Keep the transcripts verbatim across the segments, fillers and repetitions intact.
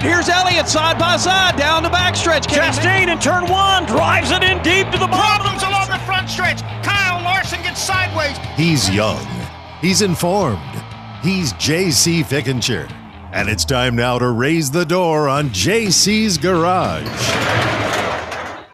Here's Elliott side by side down the backstretch. Chastain in turn one drives it in deep to the bottom. Problems along the front stretch. Kyle Larson gets sideways. He's young. He's informed. He's J C. Fickenshire. And it's time now to raise the door on J C's Garage.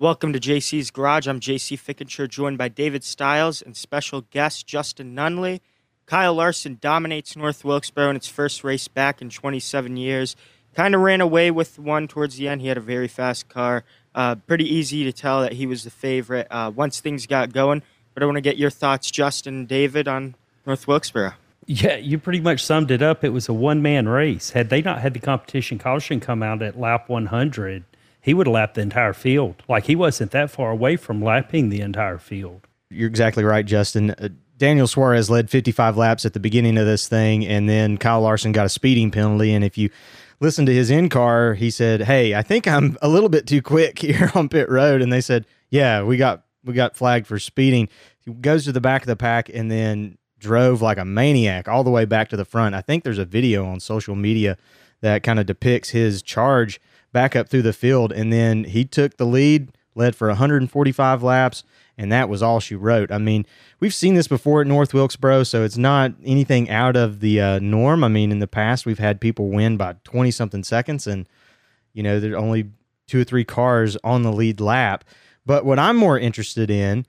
Welcome to J C's Garage. I'm J C. Fickenshire, joined by David Stiles and special guest Justin Nunley. Kyle Larson dominates North Wilkesboro in its first race back in twenty-seven years. Kind of ran away with one towards the end. He had a very fast car. Uh, pretty easy to tell that he was the favorite uh, once things got going. But I want to get your thoughts, Justin and David, on North Wilkesboro. Yeah, you pretty much summed it up. It was a one-man race. Had they not had the competition caution come out at lap one hundred, he would have lapped the entire field. Like, he wasn't that far away from lapping the entire field. You're exactly right, Justin. Uh, Daniel Suarez led fifty-five laps at the beginning of this thing, and then Kyle Larson got a speeding penalty. And if you listen to his in-car, he said, hey, I think I'm a little bit too quick here on pit road. And they said, yeah, we got we got flagged for speeding. He goes to the back of the pack and then drove like a maniac all the way back to the front. I think there's a video on social media that kind of depicts his charge back up through the field. And then he took the lead, led for one hundred forty-five laps, and that was all she wrote. I mean, we've seen this before at North Wilkesboro, so it's not anything out of the uh, norm. I mean, in the past, we've had people win by twenty-something seconds, and, you know, there are only two or three cars on the lead lap. But what I'm more interested in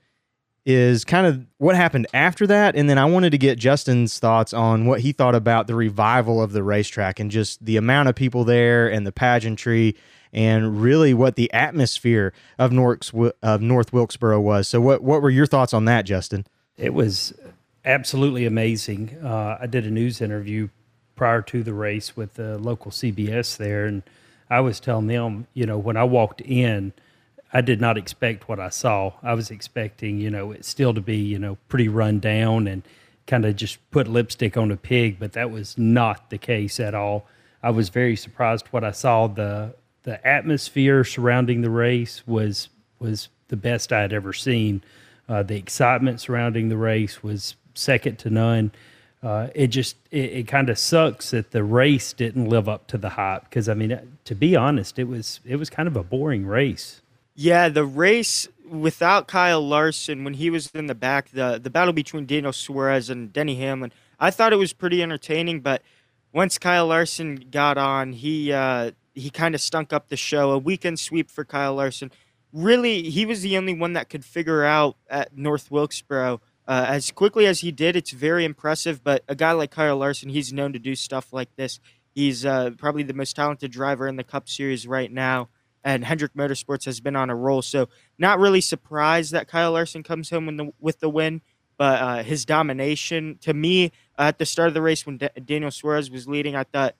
is kind of what happened after that, and then I wanted to get Justin's thoughts on what he thought about the revival of the racetrack and just the amount of people there and the pageantry and really what the atmosphere of North, of North Wilkesboro was. So what, what were your thoughts on that, Justin? It was absolutely amazing. Uh, I did a news interview prior to the race with the local C B S there, and I was telling them, you know, when I walked in, I did not expect what I saw. I was expecting, you know, it still to be, you know, pretty run down and kind of just put lipstick on a pig, but that was not the case at all. I was very surprised what I saw. The The atmosphere surrounding the race was was the best I had ever seen. Uh, the excitement surrounding the race was second to none. Uh, it just it, it kind of sucks that the race didn't live up to the hype because, I mean, to be honest, it was it was kind of a boring race. Yeah, the race without Kyle Larson, when he was in the back, the the battle between Daniel Suarez and Denny Hamlin, I thought it was pretty entertaining. But once Kyle Larson got on, he uh, – he kind of stunk up the show. A weekend sweep for Kyle Larson. Really, he was the only one that could figure out at North Wilkesboro. Uh, as quickly as he did, it's very impressive. But a guy like Kyle Larson, he's known to do stuff like this. He's uh, probably the most talented driver in the Cup Series right now. And Hendrick Motorsports has been on a roll. So not really surprised that Kyle Larson comes home in the, with the win. But uh, his domination, to me, uh, at the start of the race when D- Daniel Suarez was leading, I thought,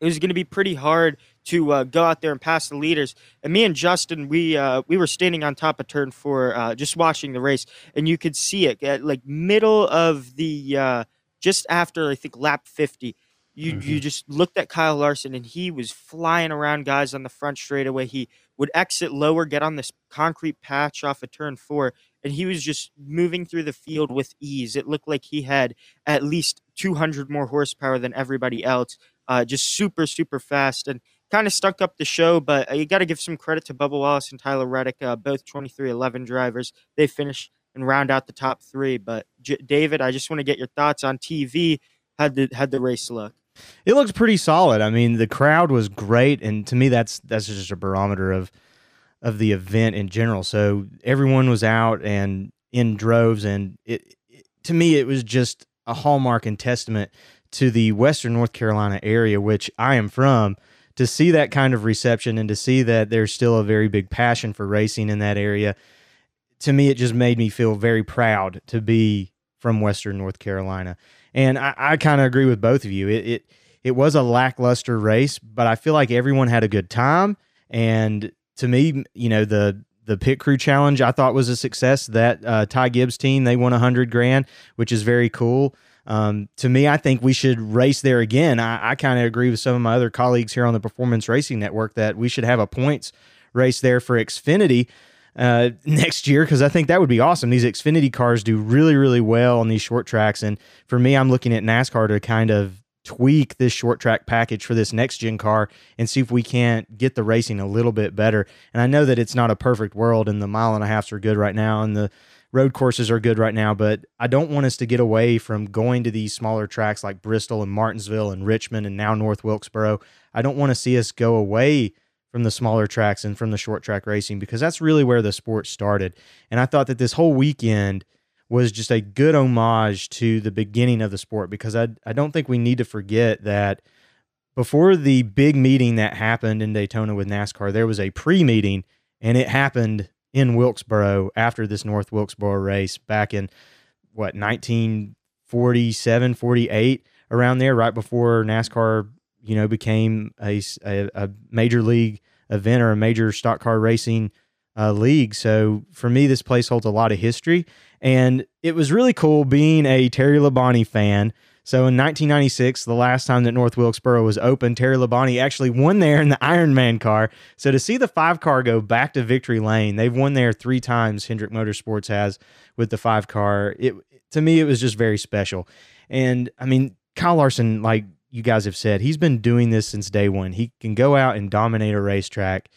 it was going to be pretty hard to uh, go out there and pass the leaders. And me and Justin, we uh, we were standing on top of turn four, uh, just watching the race, and you could see it at like middle of the uh, just after I think lap fifty. You mm-hmm. you just looked at Kyle Larson, and he was flying around guys on the front straightaway. He would exit lower, get on this concrete patch off of turn four, and he was just moving through the field with ease. It looked like he had at least two hundred more horsepower than everybody else. Uh, just super, super fast and kind of stuck up the show. But you got to give some credit to Bubba Wallace and Tyler Reddick, uh, both twenty-three eleven drivers. They finish and round out the top three. But, J- David, I just want to get your thoughts on T V. How'd the, how'd the race look? It looks pretty solid. I mean, the crowd was great. And to me, that's that's just a barometer of of the event in general. So everyone was out and in droves. And it, it to me, it was just a hallmark and testament to the Western North Carolina area, which I am from, to see that kind of reception and to see that there's still a very big passion for racing in that area. To me, it just made me feel very proud to be from Western North Carolina. And I, I kind of agree with both of you. It, it, it was a lackluster race, but I feel like everyone had a good time. And to me, you know, the, the pit crew challenge I thought was a success. That uh, Ty Gibbs team, they won a hundred grand, which is very cool. Um, to me, I think we should race there again. I, I kind of agree with some of my other colleagues here on the Performance Racing Network that we should have a points race there for Xfinity uh, next year because I think that would be awesome. These Xfinity cars do really, really well on these short tracks. And for me, I'm looking at NASCAR to kind of tweak this short track package for this next gen car and see if we can't get the racing a little bit better. And I know that it's not a perfect world, and the mile and a halfs are good right now, and the road courses are good right now, but I don't want us to get away from going to these smaller tracks like Bristol and Martinsville and Richmond and now North Wilkesboro. I don't want to see us go away from the smaller tracks and from the short track racing, because that's really where the sport started. And I thought that this whole weekend was just a good homage to the beginning of the sport, because I, I don't think we need to forget that before the big meeting that happened in Daytona with NASCAR, there was a pre-meeting, and it happened in Wilkesboro after this North Wilkesboro race back in, what, nineteen forty-seven, forty-eight, around there, right before NASCAR, you know, became a, a, a major league event or a major stock car racing uh, league. So for me, this place holds a lot of history, and it was really cool being a Terry Labonte fan. So in nineteen ninety-six, the last time that North Wilkesboro was open, Terry Labonte actually won there in the Ironman car. So to see the five car go back to victory lane, they've won there three times, Hendrick Motorsports has, with the five car. It, to me, it was just very special. And I mean, Kyle Larson, like you guys have said, he's been doing this since day one. He can go out and dominate a racetrack,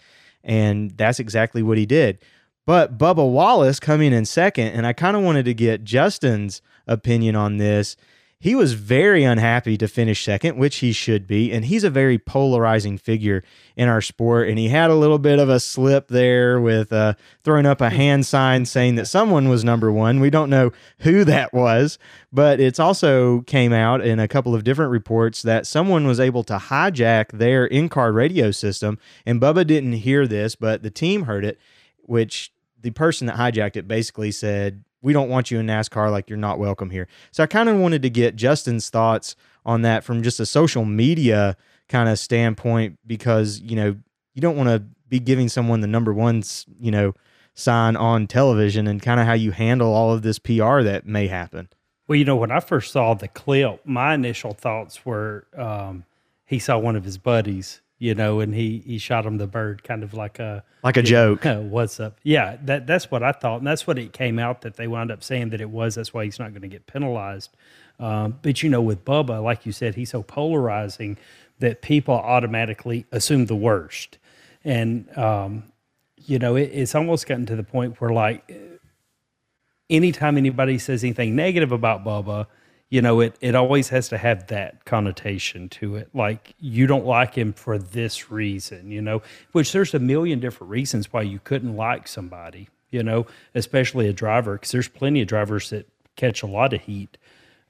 and that's exactly what he did. But Bubba Wallace coming in second, and I kind of wanted to get Justin's opinion on this. He was very unhappy to finish second, which he should be, and he's a very polarizing figure in our sport, and he had a little bit of a slip there with uh, throwing up a hand sign saying that someone was number one. We don't know who that was, but it's also came out in a couple of different reports that someone was able to hijack their in-car radio system, and Bubba didn't hear this, but the team heard it, which the person that hijacked it basically said, "We don't want you in NASCAR, like you're not welcome here." So I kind of wanted to get Justin's thoughts on that from just a social media kind of standpoint, because, you know, you don't want to be giving someone the number one, you know, sign on television, and kind of how you handle all of this P R that may happen. Well, you know, when I first saw the clip, my initial thoughts were um, he saw one of his buddies, you know, and he he shot him the bird, kind of like a like a joke. Know, what's up? Yeah, that that's what I thought, and that's what it came out that they wound up saying that it was. That's why he's not going to get penalized. Um, but you know, with Bubba, like you said, he's so polarizing that people automatically assume the worst, and um, you know, it, it's almost gotten to the point where, like, anytime anybody says anything negative about Bubba, you know, it, it always has to have that connotation to it. Like, you don't like him for this reason, you know, which there's a million different reasons why you couldn't like somebody, you know, especially a driver, because there's plenty of drivers that catch a lot of heat.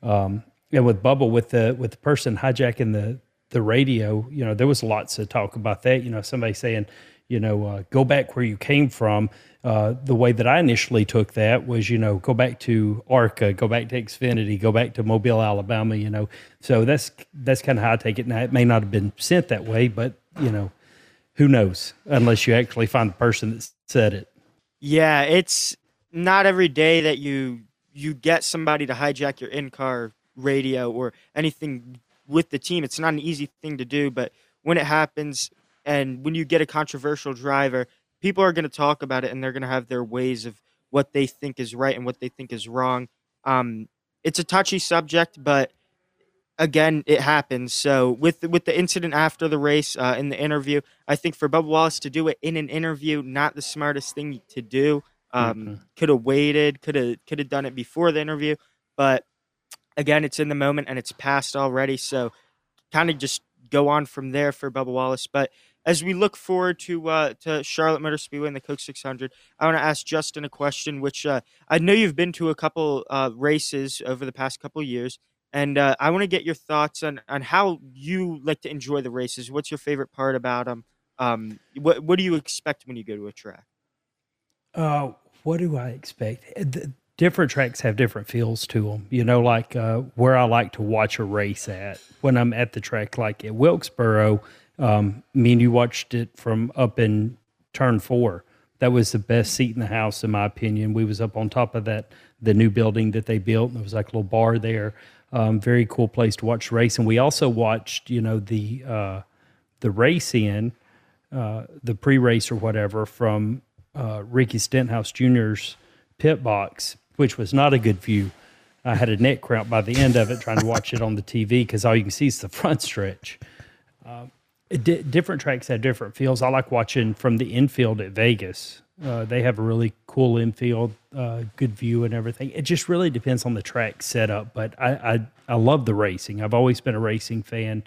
Um, and with Bubba, with the with the person hijacking the, the radio, you know, there was lots of talk about that. You know, somebody saying, you know, uh, go back where you came from. Uh, the way that I initially took that was, you know, go back to ARCA, go back to Xfinity, go back to Mobile, Alabama, you know. So that's that's kind of how I take it. Now, it may not have been sent that way, but, you know, who knows, unless you actually find the person that said it. Yeah, it's not every day that you you get somebody to hijack your in-car radio or anything with the team. It's not an easy thing to do, but when it happens, and when you get a controversial driver, people are going to talk about it, and they're going to have their ways of what they think is right and what they think is wrong. Um, it's a touchy subject, but again, it happens. So with, with the incident after the race, uh, in the interview, I think for Bubba Wallace to do it in an interview, not the smartest thing to do. Um, okay. Could have waited, could have could have done it before the interview. But again, it's in the moment, and it's past already. So kind of just go on from there for Bubba Wallace. But as we look forward to uh, to Charlotte Motor Speedway and the Coke six hundred, I want to ask Justin a question, which uh, I know you've been to a couple uh, races over the past couple years, and uh, I want to get your thoughts on, on how you like to enjoy the races. What's your favorite part about them? Um, what what do you expect when you go to a track? Uh, what do I expect? The different tracks have different feels to them. You know, like uh, where I like to watch a race at when I'm at the track, like at Wilkesboro. Um, me and you watched it from up in turn four. That was the best seat in the house, in my opinion. We was up on top of that, the new building that they built, and there was like a little bar there. Um, very cool place to watch the race. And we also watched, you know, the, uh, the race in, uh, the pre-race or whatever from, uh, Ricky Stenhouse Junior's pit box, which was not a good view. I had a neck cramp by the end of it trying to watch it on the T V because all you can see is the front stretch. Uh, it di- different tracks have different feels. I like watching from the infield at Vegas. Uh, they have a really cool infield, uh, good view and everything. It just really depends on the track setup. But I, I, I love the racing. I've always been a racing fan,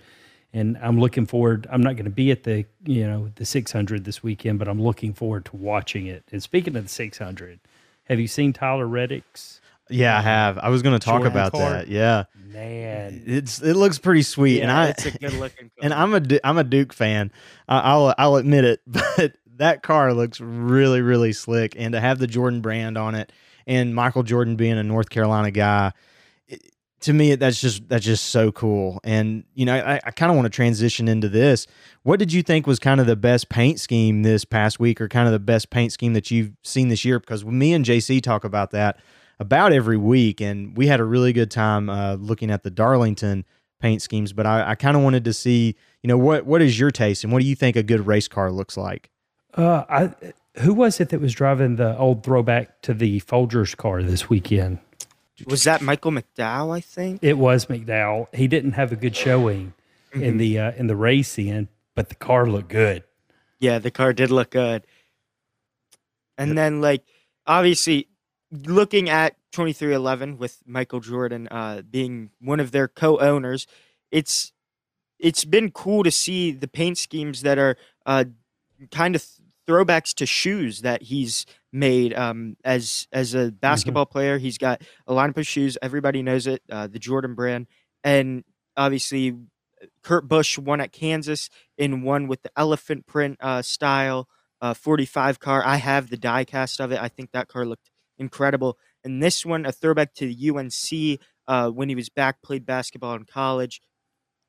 and I'm looking forward. I'm not going to be at the you know the six hundred this weekend, but I'm looking forward to watching it. And speaking of the six hundred, have you seen Tyler Reddick's? Yeah, I have. I was going to talk Jordan about car. that. Yeah, man, it's it looks pretty sweet, yeah, and I it's a good looking car. And I'm a I'm a Duke fan. I, I'll I'll admit it, but that car looks really really slick, and to have the Jordan brand on it, and Michael Jordan being a North Carolina guy, it, to me that's just that's just so cool. And you know, I, I kind of want to transition into this. What did you think was kind of the best paint scheme this past week, or kind of the best paint scheme that you've seen this year? Because me and J C talk about that about every week, and we had a really good time uh, looking at the Darlington paint schemes, but I, I kind of wanted to see, you know, what what is your taste, and what do you think a good race car looks like? Uh, I who was it that was driving the old throwback to the Folgers car this weekend? Was that Michael McDowell, I think? It was McDowell. He didn't have a good showing mm-hmm. in the uh, in the race end, but the car looked good. Yeah, the car did look good. And yeah. then, like, obviously... looking at twenty-three eleven with Michael Jordan uh, being one of their co-owners, it's it's been cool to see the paint schemes that are uh, kind of throwbacks to shoes that he's made um, as as a basketball mm-hmm. player. He's got a lineup of shoes. Everybody knows it, uh, the Jordan brand. And obviously Kurt Busch won at Kansas in one with the elephant print uh, style uh, forty-five car. I have the die cast of it. I think that car looked incredible. And this one, a throwback to U N C uh, when he was back, played basketball in college.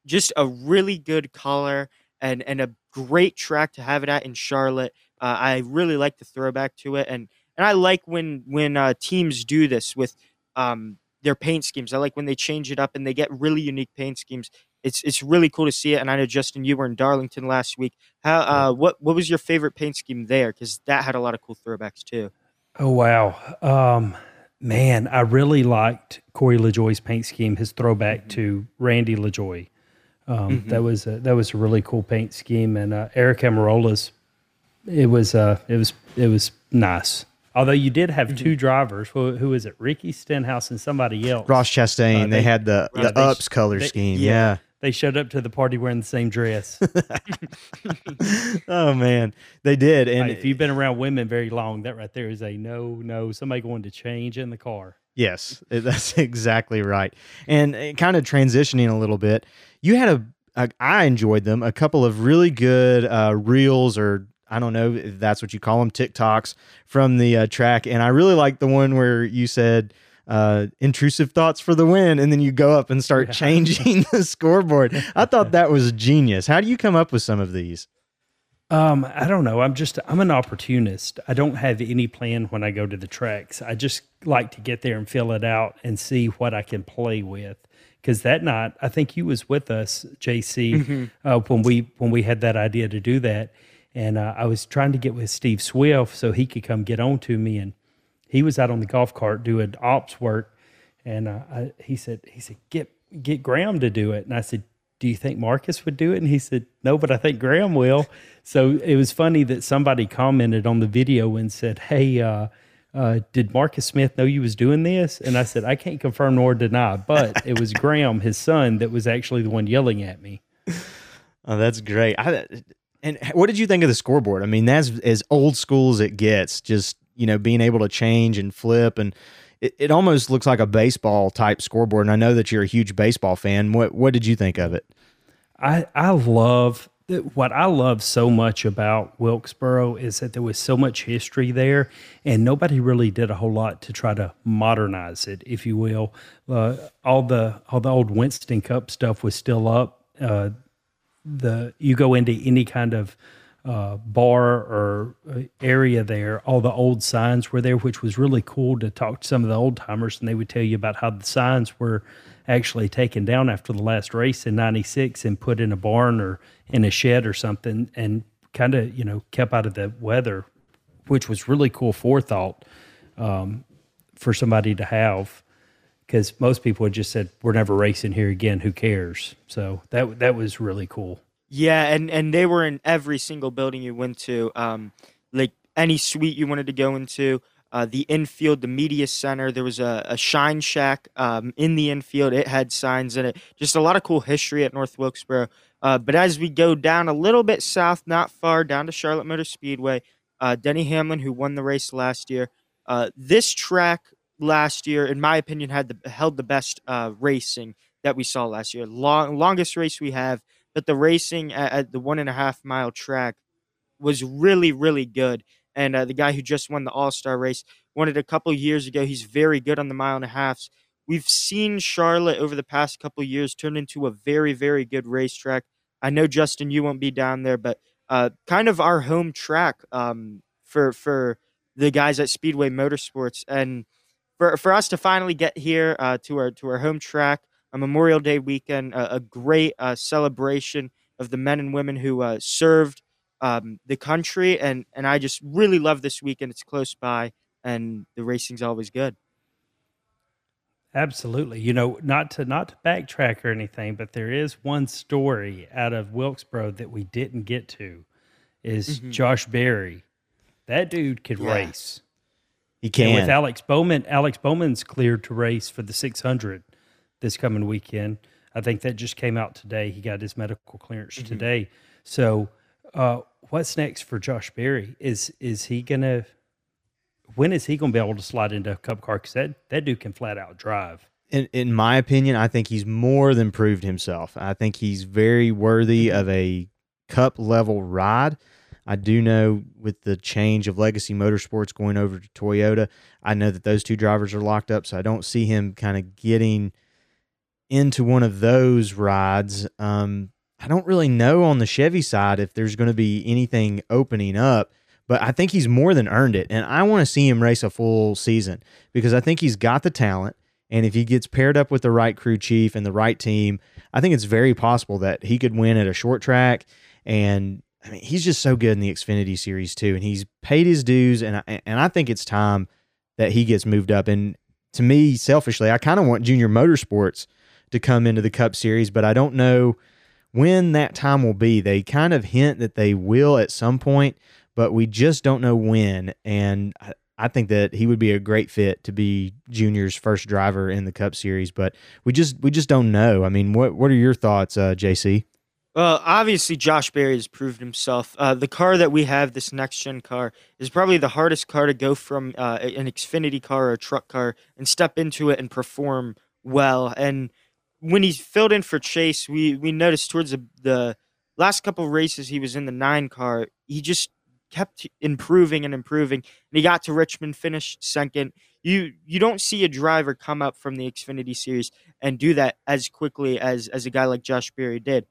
Just a really good color and, and a great track to have it at in Charlotte. Uh, I really like the throwback to it. And and I like when, when uh, teams do this with um, their paint schemes. I like when they change it up and they get really unique paint schemes. It's it's really cool to see it. And I know, Justin, you were in Darlington last week. How uh, what, what was your favorite paint scheme there? Because that had a lot of cool throwbacks too. Oh, wow. Um, man, I really liked Corey LaJoie's paint scheme, his throwback mm-hmm. to Randy LaJoie. Um, mm-hmm. That was a, that was a really cool paint scheme. And uh, Eric Amarola's, it was uh, it was it was nice. Although you did have mm-hmm. two drivers. Who, who is it? Ricky Stenhouse and somebody else. Ross Chastain. Uh, they, they had the, uh, the they, ups color they, scheme. Yeah. yeah. They showed up to the party wearing the same dress. Oh, man. They did. And like, if you've been around women very long, that right there is a no, no, somebody going to change in the car. Yes, that's exactly right. And kind of transitioning a little bit, you had a, a I enjoyed them, a couple of really good uh, reels, or I don't know if that's what you call them, TikToks from the uh, track. And I really liked the one where you said, uh intrusive thoughts for the win, and then you go up and start yeah. changing the scoreboard. I thought that was genius. How do you come up with some of these? um I don't know. I'm just I'm an opportunist. I don't have any plan when I go to the tracks. I just like to get there and fill it out and see what I can play with, because that night I think you was with us, J C, mm-hmm. uh, when we when we had that idea to do that, and uh, I was trying to get with Steve Swift so he could come get on to me, and he was out on the golf cart doing ops work, and uh, I, he said, "He said get get Graham to do it." And I said, "Do you think Marcus would do it?" And he said, "No, but I think Graham will." So it was funny that somebody commented on the video and said, "Hey, uh, uh, did Marcus Smith know you was doing this?" And I said, "I can't confirm nor deny, but it was Graham, his son, that was actually the one yelling at me." Oh, that's great! I, and what did you think of the scoreboard? I mean, that's as old school as it gets. Just you know, being able to change and flip, and it, it almost looks like a baseball type scoreboard. And I know that you're a huge baseball fan. What what did you think of it? I I love what I love so much about Wilkesboro is that there was so much history there, and nobody really did a whole lot to try to modernize it, if you will. Uh, all the all the old Winston Cup stuff was still up. Uh, the you go into any kind of Uh, bar or area there, all the old signs were there, which was really cool to talk to some of the old timers, and they would tell you about how the signs were actually taken down after the last race in ninety-six and put in a barn or in a shed or something, and kind of, you know, kept out of the weather, which was really cool forethought um, for somebody to have because most people had just said, we're never racing here again. Who cares? So that that was really cool. Yeah, and, and they were in every single building you went to, um, like any suite you wanted to go into, uh, the infield, the media center. There was a, a shine shack um, in the infield. It had signs in it. Just a lot of cool history at North Wilkesboro. Uh, but as we go down a little bit south, not far, down to Charlotte Motor Speedway, uh, Denny Hamlin, who won the race last year, uh, this track last year, in my opinion, had the, held the best uh, racing that we saw last year. Long, longest race we have, but the racing at, at the one and a half mile track was really, really good. And uh, the guy who just won the All-Star race won it a couple years ago. He's very good on the mile and a halfs. We've seen Charlotte over the past couple years turn into a very, very good racetrack. I know, Justin, you won't be down there, but uh, kind of our home track um, for for the guys at Speedway Motorsports. And for for us to finally get here uh, to our to our home track, a Memorial Day weekend, a, a great uh, celebration of the men and women who uh, served um, the country. And, and I just really love this weekend. It's close by, and the racing's always good. Absolutely. You know, not to not to backtrack or anything, but there is one story out of Wilkesboro that we didn't get to is mm-hmm. Josh Berry. That dude could yeah. race. He can. And with Alex Bowman, Alex Bowman's cleared to race for the six hundred this coming weekend. I think that just came out today. He got his medical clearance mm-hmm. today. So uh, what's next for Josh Berry? Is, is he going to... When is he going to be able to slide into a cup car? Because that, that dude can flat out drive. In, in my opinion, I think he's more than proved himself. I think he's very worthy of a cup level ride. I do know with the change of Legacy Motorsports going over to Toyota, I know that those two drivers are locked up, so I don't see him kind of getting into one of those rides. Um, I don't really know on the Chevy side if there's going to be anything opening up. But I think he's more than earned it, and I want to see him race a full season because I think he's got the talent, and if he gets paired up with the right crew chief and the right team, I think it's very possible that he could win at a short track. And I mean, he's just so good in the Xfinity Series too, and he's paid his dues, and I, and I think it's time that he gets moved up. And to me, selfishly, I kind of want Junior Motorsports to come into the Cup Series, but I don't know when that time will be. They kind of hint that they will at some point, but we just don't know when, and I think that he would be a great fit to be Junior's first driver in the Cup Series, but we just we just don't know. I mean, what what are your thoughts, uh, J C? Well, obviously, Josh Berry has proved himself. Uh, the car that we have, this next-gen car, is probably the hardest car to go from uh, an Xfinity car or a truck car and step into it and perform well. And when he filled in for Chase, we, we noticed towards the, the last couple races he was in the nine car, he just kept improving and improving, and he got to Richmond, finished second. You you don't see a driver come up from the Xfinity Series and do that as quickly as as a guy like Josh Berry did.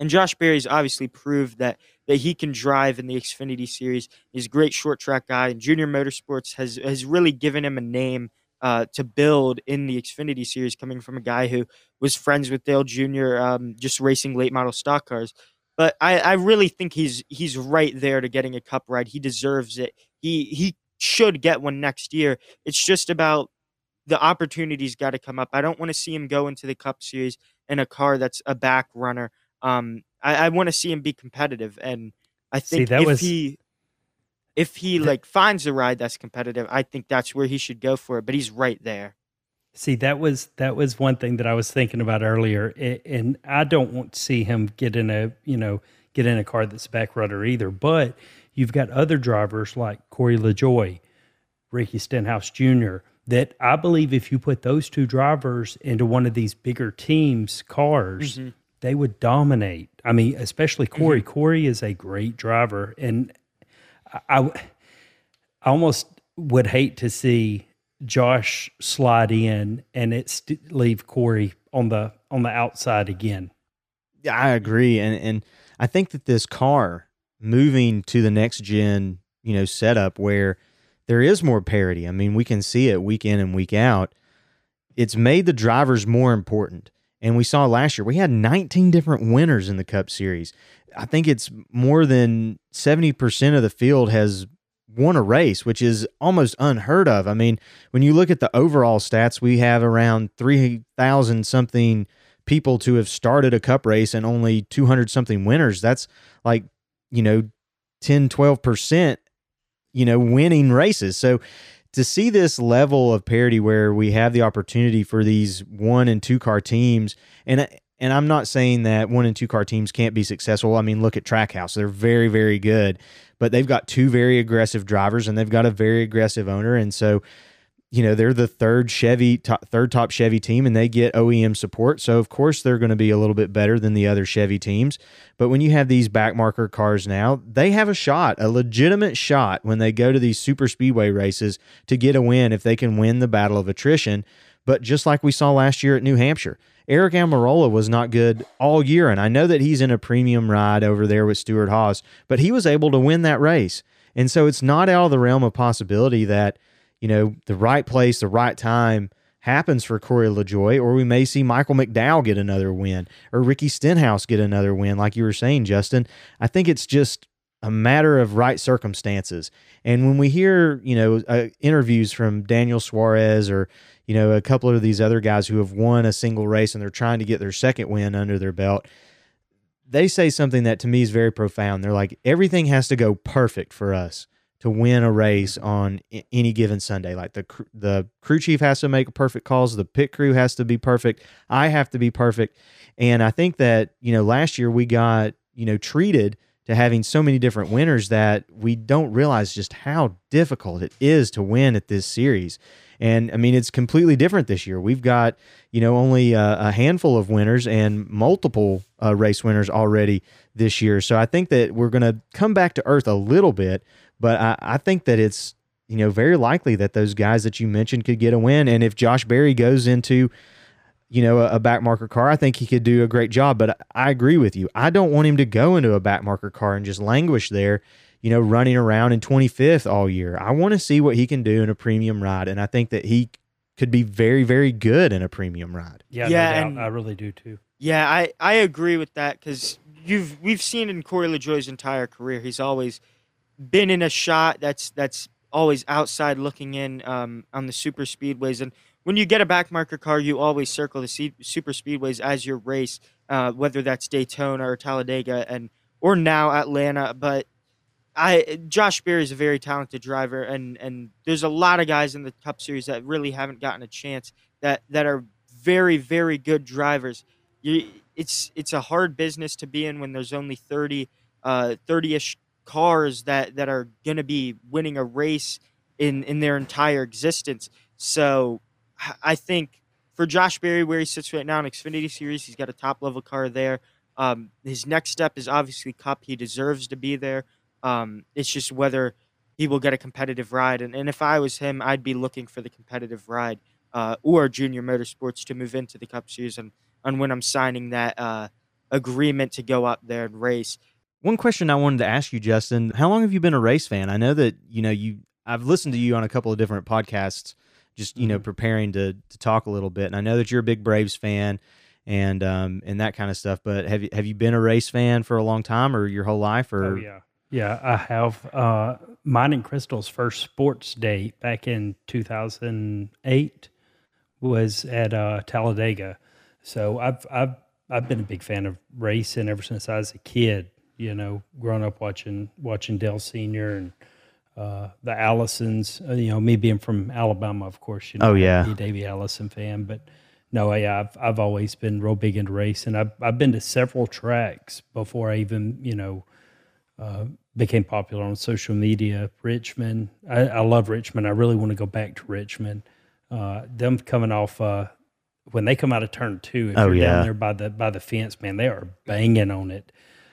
And Josh Berry's obviously proved that that he can drive in the Xfinity Series. He's a great short track guy, and Junior Motorsports has has really given him a name uh, to build in the Xfinity Series, coming from a guy who was friends with Dale Junior um, just racing late model stock cars. But I, I really think he's he's right there to getting a cup ride. He deserves it. He he should get one next year. It's just about the opportunity's got to come up. I don't want to see him go into the Cup Series in a car that's a back runner. Um, I, I want to see him be competitive, and I think see, if was... he if he like finds a ride that's competitive, I think that's where he should go for it. But he's right there. See, that was that was one thing that I was thinking about earlier, and I don't want to see him get in a you know get in a car that's a back runner either. But you've got other drivers like Corey LaJoie, Ricky Stenhouse Junior that I believe if you put those two drivers into one of these bigger teams' cars, mm-hmm. they would dominate. I mean, especially Corey. Mm-hmm. Corey is a great driver, and I, I, I almost would hate to see Josh slide in and it st- leave Corey on the on the outside again. Yeah, I agree, and and I think that this car moving to the next gen, you know, setup where there is more parity. I mean, we can see it week in and week out. It's made the drivers more important, and we saw last year we had nineteen different winners in the Cup Series. I think it's more than seventy percent of the field has won a race, which is almost unheard of. I mean, when you look at the overall stats, we have around three thousand something people to have started a cup race and only two hundred something winners. That's like, you know, ten, twelve percent, you know, winning races. So to see this level of parity where we have the opportunity for these one and two car teams, and and I'm not saying that one and two car teams can't be successful. I mean, look at Trackhouse. They're very, very good, but they've got two very aggressive drivers and they've got a very aggressive owner. And so, you know, they're the third Chevy, top, third top Chevy team, and they get O E M support. So, of course, they're going to be a little bit better than the other Chevy teams. But when you have these backmarker cars now, they have a shot, a legitimate shot when they go to these super speedway races to get a win if they can win the battle of attrition. But just like we saw last year at New Hampshire, Eric Almirola was not good all year. And I know that he's in a premium ride over there with Stuart Haas, but he was able to win that race. And so it's not out of the realm of possibility that, you know, the right place, the right time happens for Corey LaJoie, or we may see Michael McDowell get another win, or Ricky Stenhouse get another win, like you were saying, Justin. I think it's just a matter of right circumstances. And when we hear, you know, uh, interviews from Daniel Suarez or, you know, a couple of these other guys who have won a single race and they're trying to get their second win under their belt, they say something that to me is very profound. They're like, everything has to go perfect for us to win a race on any given Sunday. Like the the crew chief has to make perfect calls. The pit crew has to be perfect. I have to be perfect. And I think that, you know, last year we got, you know, treated to having so many different winners that we don't realize just how difficult it is to win at this series. And I mean, it's completely different this year. We've got, you know, only a, a handful of winners and multiple uh, race winners already this year. So I think that we're going to come back to earth a little bit, but I, I think that it's, you know, very likely that those guys that you mentioned could get a win. And if Josh Berry goes into, you know, a, a backmarker car, I think he could do a great job. But I, I agree with you. I don't want him to go into a backmarker car and just languish there, you know, running around in twenty-fifth all year. I want to see what he can do in a premium ride, and I think that he could be very, very good in a premium ride. Yeah, yeah, no doubt. And I really do too. Yeah, I, I agree with that, because you've we've seen in Corey LaJoie's entire career, he's always been in a shot that's that's always outside looking in um, on the super speedways. And when you get a backmarker car, you always circle the super speedways as your race, uh, whether that's Daytona or Talladega, and or now Atlanta, but. I Josh Berry is a very talented driver, and, and there's a lot of guys in the Cup Series that really haven't gotten a chance that, that are very, very good drivers. You, it's it's a hard business to be in when there's only thirty, uh, thirty-ish cars that, that are going to be winning a race in, in their entire existence. So I think for Josh Berry, where he sits right now in Xfinity Series, he's got a top-level car there. Um, his next step is obviously Cup. He deserves to be there. Um, it's just whether he will get a competitive ride. And, and if I was him, I'd be looking for the competitive ride uh, or Junior Motorsports to move into the Cup Series and, and when I'm signing that uh, agreement to go up there and race. One question I wanted to ask you, Justin, how long have you been a race fan? I know that, you know, you I've listened to you on a couple of different podcasts, just, you mm-hmm. know, preparing to, to talk a little bit. And I know that you're a big Braves fan and um, and that kind of stuff. But have you, have you been a race fan for a long time or your whole life? Or oh, yeah. Yeah, I have. Uh, mine and Crystal's first sports date back in two thousand eight was at uh, Talladega. So I've I've I've been a big fan of racing ever since I was a kid. You know, growing up watching watching Dale Senior and uh, the Allisons. You know, me being from Alabama, of course. You know, oh yeah, I'm a Davey Allison fan. But no, yeah, I've I've always been real big into racing. I've I've been to several tracks before I even you know. Uh, became popular on social media. Richmond, I, I love Richmond. I really want to go back to Richmond. Uh, them coming off uh, when they come out of turn two, if oh, you're yeah. down there by the by the fence, man, they are banging on it.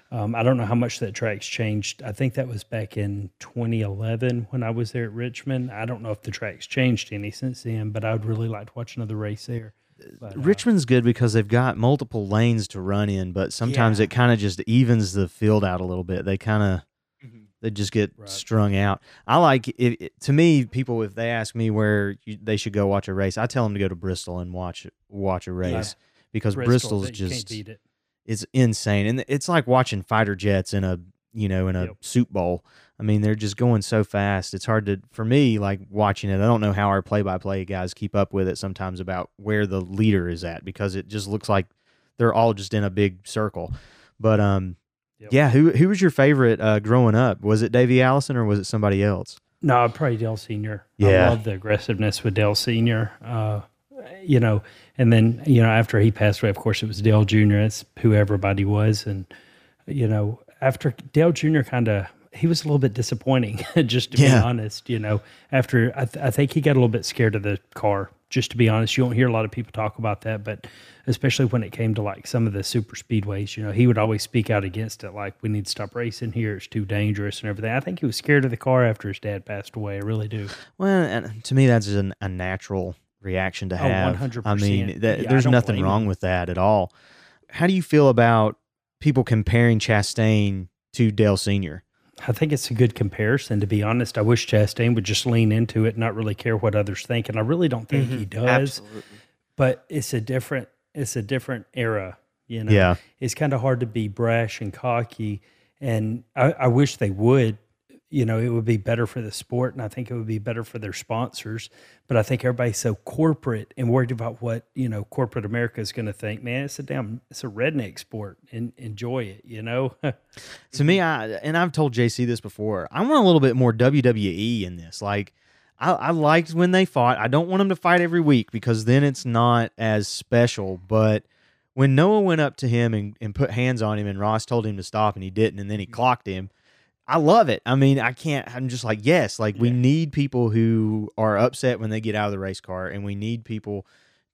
Um, I don't know how much that track's changed. I think that was back in twenty eleven when I was there at Richmond. I don't know if the track's changed any since then, but I would really like to watch another race there. But, uh, Richmond's good because they've got multiple lanes to run in, but sometimes yeah. it kind of just evens the field out a little bit. They kind of mm-hmm. they just get right. strung out. I like it, it, to me, people, if they ask me where you, they should go watch a race, I tell them to go to Bristol and watch watch a race yeah. because Bristol, Bristol's just it's insane, and it's like watching fighter jets in a you know, in a yep. soup bowl. I mean, they're just going so fast. It's hard to, for me, like watching it, I don't know how our play-by-play guys keep up with it sometimes about where the leader is at, because it just looks like they're all just in a big circle. But, um, yep. yeah, who who was your favorite uh, growing up? Was it Davey Allison or was it somebody else? No, probably Dale Senior. Yeah. I love the aggressiveness with Dale Senior, uh, you know, and then, you know, after he passed away, of course, it was Dale Junior That's who everybody was. And, you know, after Dale Junior kind of, he was a little bit disappointing, just to yeah. be honest, you know, after, I, th- I think he got a little bit scared of the car, just to be honest. You don't hear a lot of people talk about that, but especially when it came to like some of the super speedways, you know, he would always speak out against it. Like, we need to stop racing here. It's too dangerous and everything. I think he was scared of the car after his dad passed away. I really do. Well, and to me, that's an, a natural reaction to have. Oh, one hundred percent. I mean, that, yeah, there's I nothing wrong him. with that at all. How do you feel about people comparing Chastain to Dale Senior? I think it's a good comparison, to be honest. I wish Chastain would just lean into it, not really care what others think, and I really don't think mm-hmm. he does. Absolutely. But it's a different, it's a different era, you know. Yeah. It's kind of hard to be brash and cocky, and I, I wish they would. You know, it would be better for the sport, and I think it would be better for their sponsors. But I think everybody's so corporate and worried about what, you know, corporate America is going to think. Man, it's a damn, it's a redneck sport, and enjoy it, you know? To me, I and I've told J C this before, I want a little bit more W W E in this. Like, I, I liked when they fought. I don't want them to fight every week, because then it's not as special. But when Noah went up to him and, and put hands on him, and Ross told him to stop, and he didn't, and then he clocked him, I love it. I mean, I can't, I'm just like, yes, like yeah. we need people who are upset when they get out of the race car, and we need people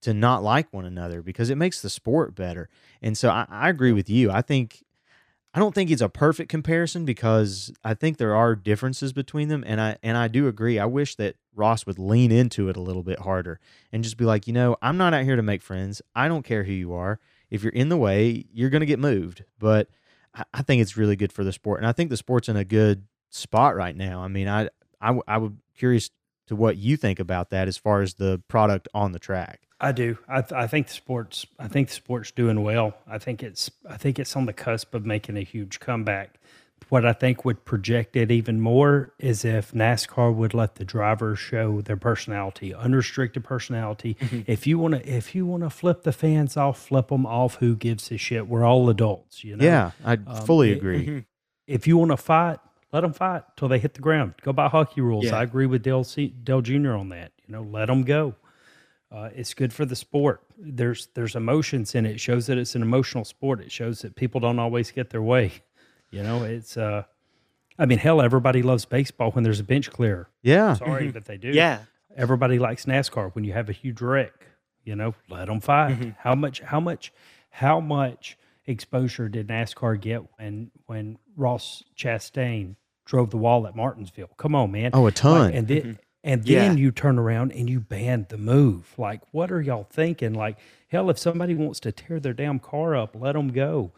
to not like one another, because it makes the sport better. And so I, I agree with you. I think, I don't think it's a perfect comparison, because I think there are differences between them. And I, and I do agree. I wish that Ross would lean into it a little bit harder and just be like, you know, I'm not out here to make friends. I don't care who you are. If you're in the way, you're going to get moved. But I think it's really good for the sport, and I think the sport's in a good spot right now. I mean, I, I, I would curious to what you think about that as far as the product on the track. I do. I, th- I think the sports. I think the sport's doing well. I think it's. I think it's on the cusp of making a huge comeback. What I think would project it even more is if NASCAR would let the drivers show their personality, unrestricted personality. Mm-hmm. If you want to, if you want to flip the fans off, flip them off. Who gives a shit? We're all adults, you know? Yeah, I um, fully agree. It, if you want to fight, let them fight till they hit the ground. Go by hockey rules. Yeah. I agree with Dale, C, Dale Junior on that. You know, let them go. Uh, it's good for the sport. There's, there's emotions in it. It shows that it's an emotional sport. It shows that people don't always get their way. You know, it's, uh, I mean, hell, everybody loves baseball when there's a bench clear. Yeah. Sorry, mm-hmm. but they do. Yeah. Everybody likes NASCAR when you have a huge wreck, you know, let them fight. Mm-hmm. How much, how much, how much exposure did NASCAR get when, when Ross Chastain drove the wall at Martinsville? Come on, man. Oh, a ton. Like, and then, mm-hmm. and then yeah. you turn around and you ban the move. Like, what are y'all thinking? Like, hell, if somebody wants to tear their damn car up, let them go.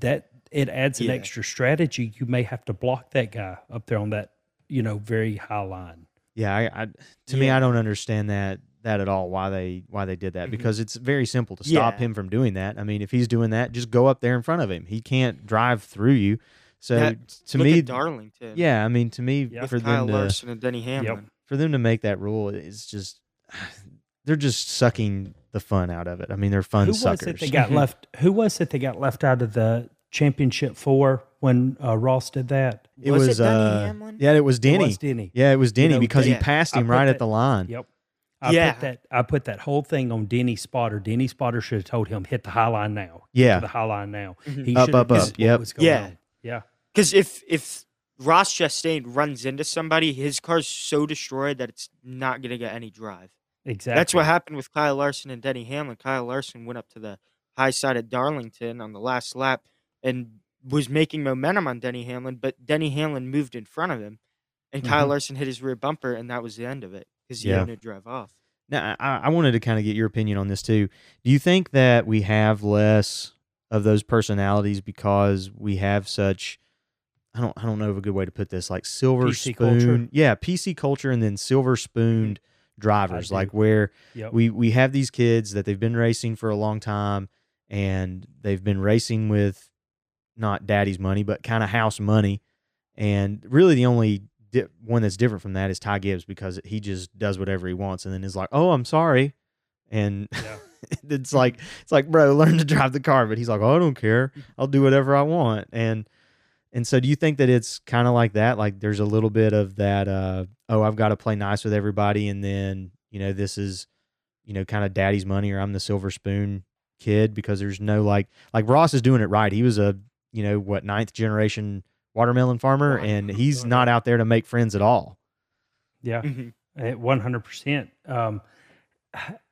That, it adds an yeah. extra strategy. You may have to block that guy up there on that, you know, very high line. Yeah, I, I to yeah. me, I don't understand that that at all. Why they why they did that? Mm-hmm. Because it's very simple to stop yeah. him from doing that. I mean, if he's doing that, just go up there in front of him. He can't drive through you. So that, to look me, at Darlington. Yeah, I mean, to me, yep. for Kyle them to, Larson and Denny Hamlin, yep. for them to make that rule, it's just they're just sucking the fun out of it. I mean, they're fun who suckers. Who was it they got left? Who was it they got left out of the championship four when uh, Ross did that? It was, was it uh, Denny yeah, it was Denny. It was Denny. Yeah, it was Denny, you know, because yeah. he passed him right that, at the line. Yep. I yeah. put that I put that whole thing on Denny's spotter. Denny's spotter should have told him hit the high line now. Yeah. Hit the high line now. Mm-hmm. He up, up, up. Yep. Yeah. On. Yeah. Because if if Ross Chastain runs into somebody, his car's so destroyed that it's not going to get any drive. Exactly. That's what happened with Kyle Larson and Denny Hamlin. Kyle Larson went up to the high side of Darlington on the last lap and was making momentum on Denny Hamlin, but Denny Hamlin moved in front of him, and mm-hmm. Kyle Larson hit his rear bumper, and that was the end of it, because he yeah. had no drive off. Now, I, I wanted to kind of get your opinion on this, too. Do you think that we have less of those personalities because we have such, I don't I don't know of a good way to put this, like silver P C spoon. Culture. Yeah, P C culture, and then silver spooned drivers, like where yep. we, we have these kids that they've been racing for a long time, and they've been racing with not daddy's money, but kind of house money. And really the only di one that's different from that is Ty Gibbs, because he just does whatever he wants and then is like, oh, I'm sorry. And yeah. it's like, it's like, bro, learn to drive the car. But he's like, oh, I don't care. I'll do whatever I want. And, and so do you think that it's kind of like that? Like there's a little bit of that, uh, oh, I've got to play nice with everybody. And then, you know, this is, you know, kind of daddy's money, or I'm the silver spoon kid, because there's no like, like Ross is doing it right. He was a, you know, what, ninth generation watermelon farmer, and he's not out there to make friends at all. Yeah, one hundred percent. Um,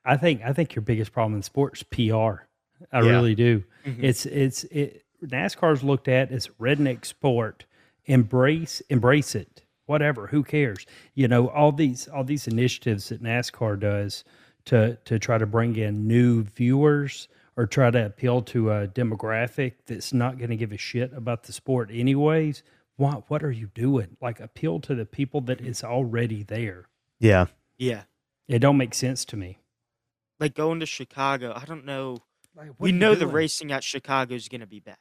I think I think your biggest problem in sports P R. I yeah. really do. Mm-hmm. It's it's it. NASCAR's looked at as redneck sport. Embrace embrace it. Whatever. Who cares? You know, all these all these initiatives that NASCAR does to to try to bring in new viewers or try to appeal to a demographic that's not going to give a shit about the sport anyways. What what are you doing? Like, appeal to the people that is already there. Yeah. Yeah. It don't make sense to me. Like going to Chicago, I don't know. Like, we know the racing at Chicago is going to be bad.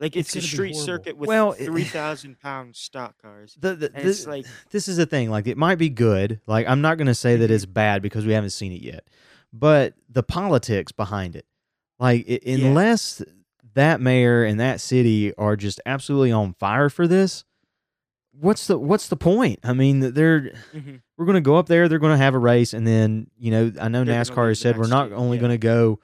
Like it's, it's a street circuit with well, three thousand pound stock cars. The, the, this, it's like, this is the thing. Like it might be good. Like I'm not going to say that it's bad because we haven't seen it yet, but the politics behind it. Like it, unless yeah. that mayor and that city are just absolutely on fire for this. What's the what's the point? I mean, they're mm-hmm. we're going to go up there, they're going to have a race, and then you know I know they're NASCAR has said we're not only yeah. going to go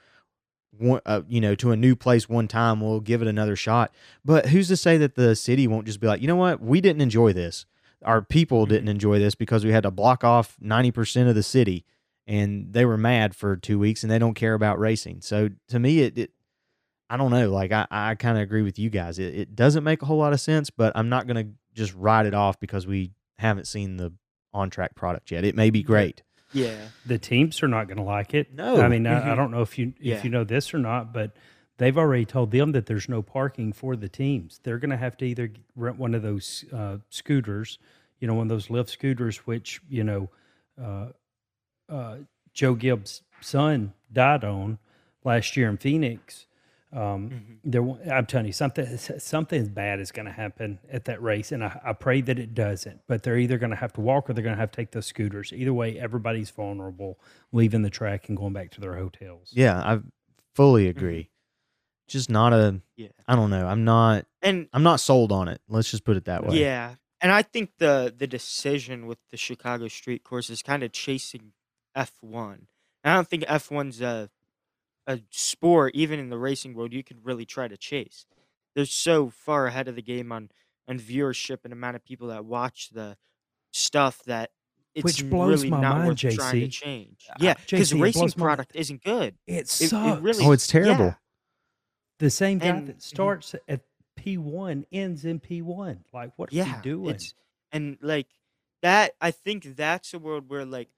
one, uh, you know, to a new place one time. We'll give it another shot. But who's to say that the city won't just be like, you know what, we didn't enjoy this, our people mm-hmm. didn't enjoy this because we had to block off ninety percent of the city, and they were mad for two weeks, and they don't care about racing. So to me, it. it I don't know. Like I, I kind of agree with you guys. It, it doesn't make a whole lot of sense, but I'm not going to just write it off because we haven't seen the on-track product yet. It may be great. Yeah. The teams are not going to like it. No. I mean, mm-hmm. I, I don't know if you, if yeah. you know this or not, but they've already told them that there's no parking for the teams. They're going to have to either rent one of those uh, scooters, you know, one of those lift scooters, which, you know, uh, uh, Joe Gibbs' son died on last year in Phoenix. Um, mm-hmm. there, I'm telling you, something, something bad is going to happen at that race. And I, I pray that it doesn't, but they're either going to have to walk or they're going to have to take those scooters. Either way, everybody's vulnerable leaving the track and going back to their hotels. Yeah. I fully agree. Mm-hmm. Just not a, yeah. I don't know. I'm not, and I'm not sold on it. Let's just put it that way. Yeah. And I think the, the decision with the Chicago street course is kind of chasing F one. I don't think F one's a, a sport, even in the racing world, you could really try to chase. They're so far ahead of the game on, on viewership and amount of people that watch the stuff that it's Which blows really my not mind, worth J C. Trying to change. Yeah, because uh, the racing product my... isn't good. It sucks. It, it really, oh, it's terrible. Yeah. The same guy and, that starts at P one ends in P one. Like, what are yeah, you doing? It's, and, like, that, I think that's a world where, like,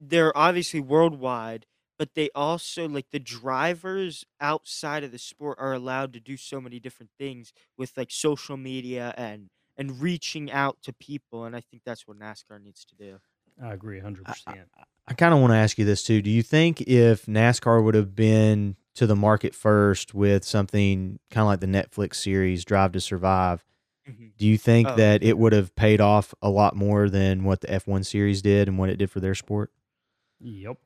they're obviously worldwide, but they also, like, the drivers outside of the sport are allowed to do so many different things with, like, social media and and reaching out to people. And I think that's what NASCAR needs to do. I agree one hundred percent. I, I, I kind of want to ask you this, too. Do you think if NASCAR would have been to the market first with something kind of like the Netflix series Drive to Survive, mm-hmm. do you think oh, that yeah. it would have paid off a lot more than what the F one series did and what it did for their sport? Yep.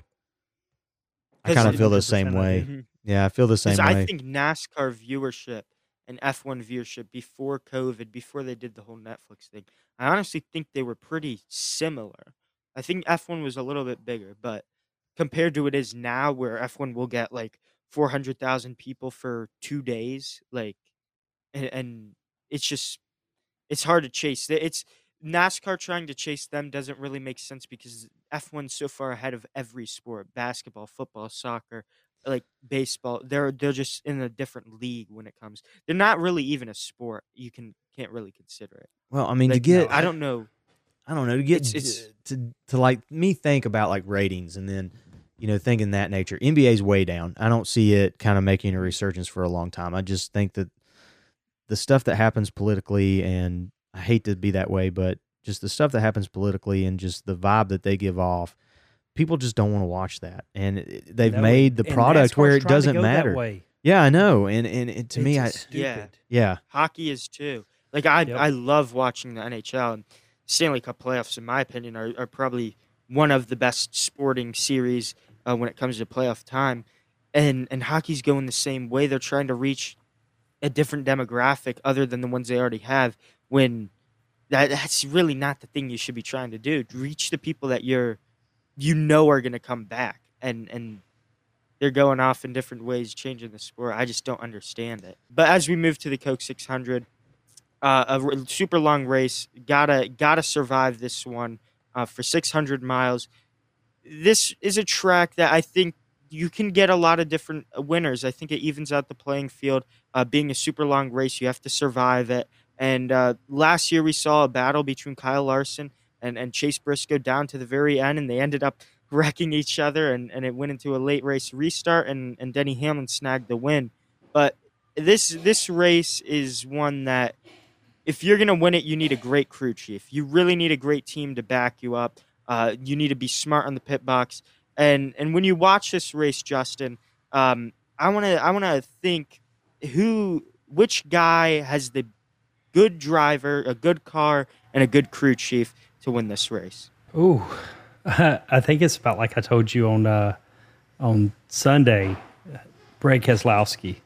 I kind of feel the same way. Mm-hmm. Yeah, I feel the same way. I think NASCAR viewership and F one viewership before COVID, before they did the whole Netflix thing, I honestly think they were pretty similar. I think F one was a little bit bigger, but compared to it is now where F one will get like four hundred thousand people for two days. Like, and, and it's just, it's hard to chase. It's NASCAR trying to chase them doesn't really make sense because F one's so far ahead of every sport, basketball, football, soccer, like baseball. They're they're just in a different league when it comes. They're not really even a sport. You can can't really consider it. Well, I mean, like, to get no, I don't know, I don't know to get it's, it's, to to like me think about like ratings and then you know thinking that nature. N B A's way down. I don't see it kind of making a resurgence for a long time. I just think that the stuff that happens politically and I hate to be that way, but just the stuff that happens politically and just the vibe that they give off, people just don't want to watch that. And they've that made way. the product where it doesn't matter. Yeah, Yeah, I know. And and, and to it's me, I stupid. yeah, yeah, hockey is too. Like I yep. I love watching the N H L. And Stanley Cup playoffs, in my opinion, are, are probably one of the best sporting series uh, when it comes to playoff time. And and hockey's going the same way. They're trying to reach a different demographic other than the ones they already have. When that, that's really not the thing you should be trying to do. Reach the people that you're, you know, are going to come back and and. They're going off in different ways, changing the sport. I just don't understand it. But as we move to the Coke six hundred, uh, a r- super long race, gotta gotta survive this one uh, for six hundred miles. This is a track that I think you can get a lot of different winners. I think it evens out the playing field. Uh, being a super long race, you have to survive it. And uh, last year we saw a battle between Kyle Larson and, and Chase Briscoe down to the very end, and they ended up wrecking each other, and, and it went into a late race restart, and, and Denny Hamlin snagged the win. But this this race is one that if you're going to win it, you need a great crew chief. You really need a great team to back you up. Uh, you need to be smart on the pit box. And and when you watch this race, Justin, um, I want to I want to think who which guy has the good driver, a good car, and a good crew chief to win this race. Ooh. I think it's about like I told you on uh, on Sunday, Brad Keselowski.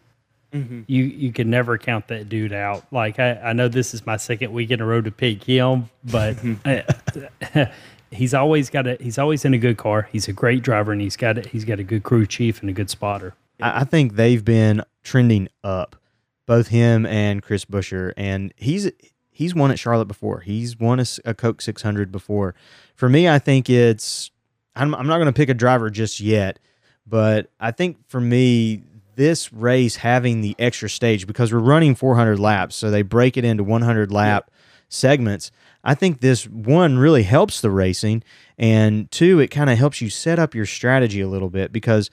Mm-hmm. You you can never count that dude out. Like I, I know this is my second week in a row to pick him, but I, he's always got a he's always in a good car. He's a great driver, and he's got a, he's got a good crew chief and a good spotter. I, I think they've been trending up, both him and Chris Buescher, and he's. He's won at Charlotte before. He's won a, a Coke six hundred before. For me, I think it's – I'm, I'm not going to pick a driver just yet, but I think for me, this race having the extra stage, because we're running four hundred laps, so they break it into one hundred lap yeah. segments, I think this, one, really helps the racing, and two, it kind of helps you set up your strategy a little bit because,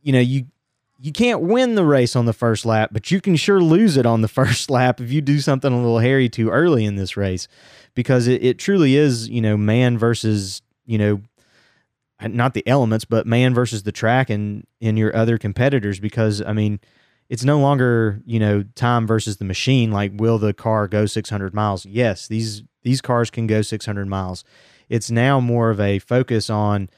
you know, you – You can't win the race on the first lap, but you can sure lose it on the first lap if you do something a little hairy too early in this race, because it, it truly is, you know, man versus, you know, not the elements, but man versus the track and, and your other competitors, because, I mean, it's no longer, you know, time versus the machine, like will the car go six hundred miles? Yes, these these cars can go six hundred miles. It's now more of a focus on,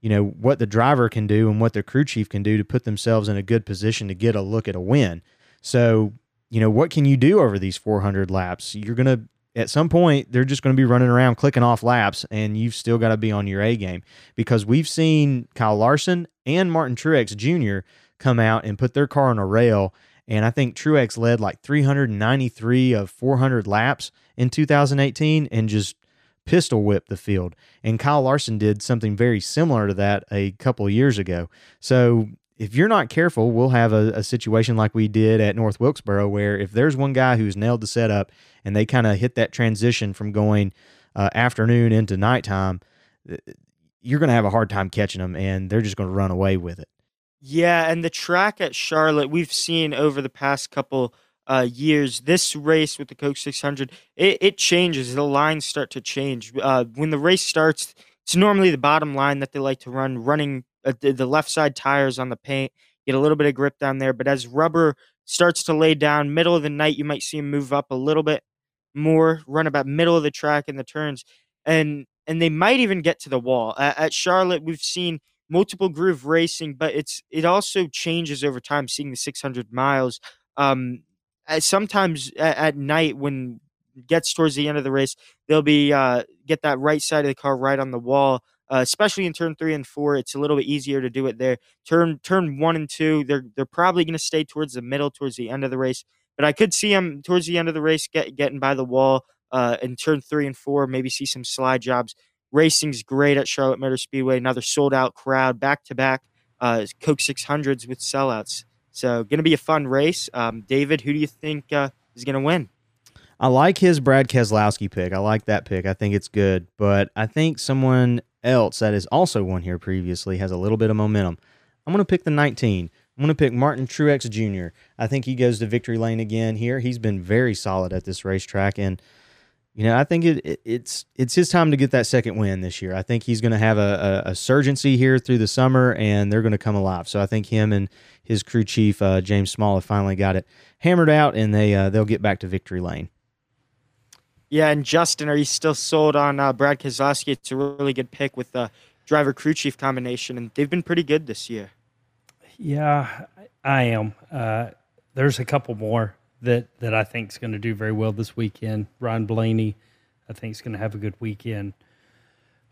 you know, what the driver can do and what their crew chief can do to put themselves in a good position to get a look at a win. So, you know, what can you do over these four hundred laps? You're going to, at some point, they're just going to be running around clicking off laps, and you've still got to be on your A game, because we've seen Kyle Larson and Martin Truex Junior come out and put their car on a rail. And I think Truex led like three hundred ninety-three of four hundred laps in two thousand eighteen and just pistol whip the field. And Kyle Larson did something very similar to that a couple years ago. So if you're not careful, we'll have a, a situation like we did at North Wilkesboro, where if there's one guy who's nailed the setup and they kind of hit that transition from going uh, afternoon into nighttime, you're going to have a hard time catching them, and they're just going to run away with it. Yeah, and the track at Charlotte, we've seen over the past couple Uh, years, this race with the Coke six hundred, it, it changes. The lines start to change. Uh, when the race starts, it's normally the bottom line that they like to run, running uh, the, the left side tires on the paint, get a little bit of grip down there. But as rubber starts to lay down, middle of the night, you might see them move up a little bit more, run about middle of the track in the turns, and and they might even get to the wall. Uh, at Charlotte, we've seen multiple groove racing, but it's it also changes over time, seeing the six hundred miles. Um, Sometimes at night, when it gets towards the end of the race, they'll be uh, get that right side of the car right on the wall, uh, especially in turn three and four. It's a little bit easier to do it there. Turn turn one and two, they're they're probably going to stay towards the middle, towards the end of the race. But I could see them towards the end of the race get, getting by the wall uh, in turn three and four, maybe see some slide jobs. Racing's great at Charlotte Motor Speedway. Another sold-out crowd, back-to-back uh, Coke six hundreds with sellouts. So, going to be a fun race. Um, David, who do you think uh, is going to win? I like his Brad Keselowski pick. I like that pick. I think it's good. But I think someone else that has also won here previously has a little bit of momentum. I'm going to pick the nineteen. I'm going to pick Martin Truex Junior I think he goes to victory lane again here. He's been very solid at this racetrack. And you know, I think it, it, it's it's his time to get that second win this year. I think he's going to have a, a, a surgency here through the summer, and they're going to come alive. So I think him and his crew chief, uh, James Small, have finally got it hammered out, and they, uh, they'll get back to victory lane. Yeah, and Justin, are you still sold on uh, Brad Keselowski? It's a really good pick with the driver-crew chief combination, and they've been pretty good this year. Yeah, I am. Uh, there's a couple more that, that I think is going to do very well this weekend. Ryan Blaney, I think, is going to have a good weekend.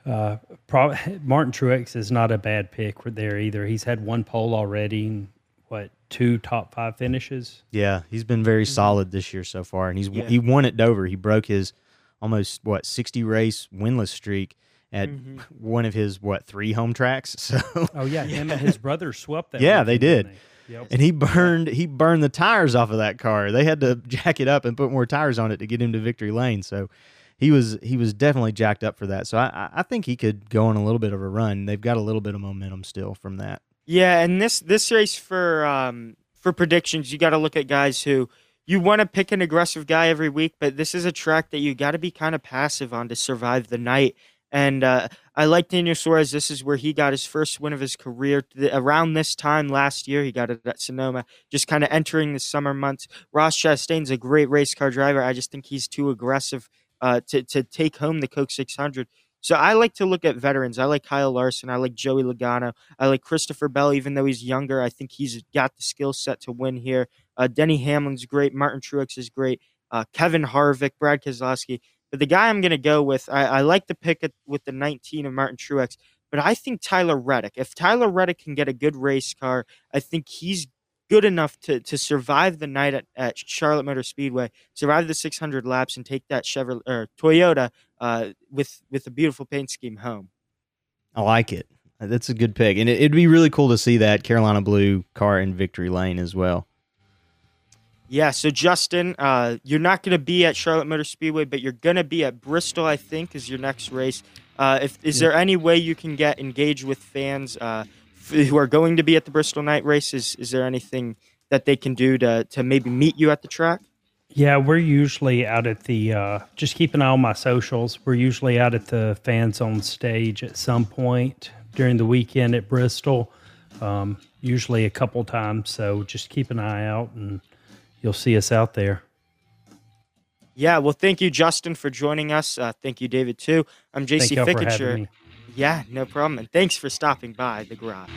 Uh, probably, Martin Truex is not a bad pick there either. He's had one pole already and, what, two top five finishes? Yeah, he's been very solid this year so far, and he's yeah. he won at Dover. He broke his almost, what, sixty-race winless streak at mm-hmm. one of his, what, three home tracks. So oh, yeah, him and his brother swept that. Yeah, they did. They? Yep. And he burned he burned the tires off of that car. They had to jack it up and put more tires on it to get him to victory lane. So he was he was definitely jacked up for that. So I, I think he could go on a little bit of a run. They've got a little bit of momentum still from that. Yeah, and this this race for um, for predictions, you got to look at guys who you want to pick an aggressive guy every week, but this is a track that you got to be kind of passive on to survive the night. And uh, I like Daniel Suarez. This is where he got his first win of his career. The, around this time last year, he got it at Sonoma, just kind of entering the summer months. Ross Chastain's a great race car driver. I just think he's too aggressive uh, to, to take home the Coke six hundred. So I like to look at veterans. I like Kyle Larson. I like Joey Logano. I like Christopher Bell, even though he's younger. I think he's got the skill set to win here. Uh, Denny Hamlin's great. Martin Truex is great. Uh, Kevin Harvick, Brad Keselowski. But the guy I'm going to go with, I, I like the pick at, with the nineteen of Martin Truex, but I think Tyler Reddick. If Tyler Reddick can get a good race car, I think he's good enough to to survive the night at, at Charlotte Motor Speedway, survive the six hundred laps, and take that Chevrolet or Toyota uh, with with a beautiful paint scheme home. I like it. That's a good pick, and it, it'd be really cool to see that Carolina Blue car in victory lane as well. Yeah, so Justin, uh, you're not going to be at Charlotte Motor Speedway, but you're going to be at Bristol, I think, is your next race. Uh, if is yeah. there any way you can get engaged with fans? Uh, who are going to be at the Bristol night races? Is there anything that they can do to to maybe meet you at the track? Yeah, we're usually out at the, uh, just keep an eye on my socials. We're usually out at the Fans on Stage at some point during the weekend at Bristol, um, usually a couple times. So just keep an eye out and you'll see us out there. Yeah, well, thank you, Justin, for joining us. Uh, thank you, David, too. I'm J C Fickenshire. Yeah, no problem. And thanks for stopping by the garage.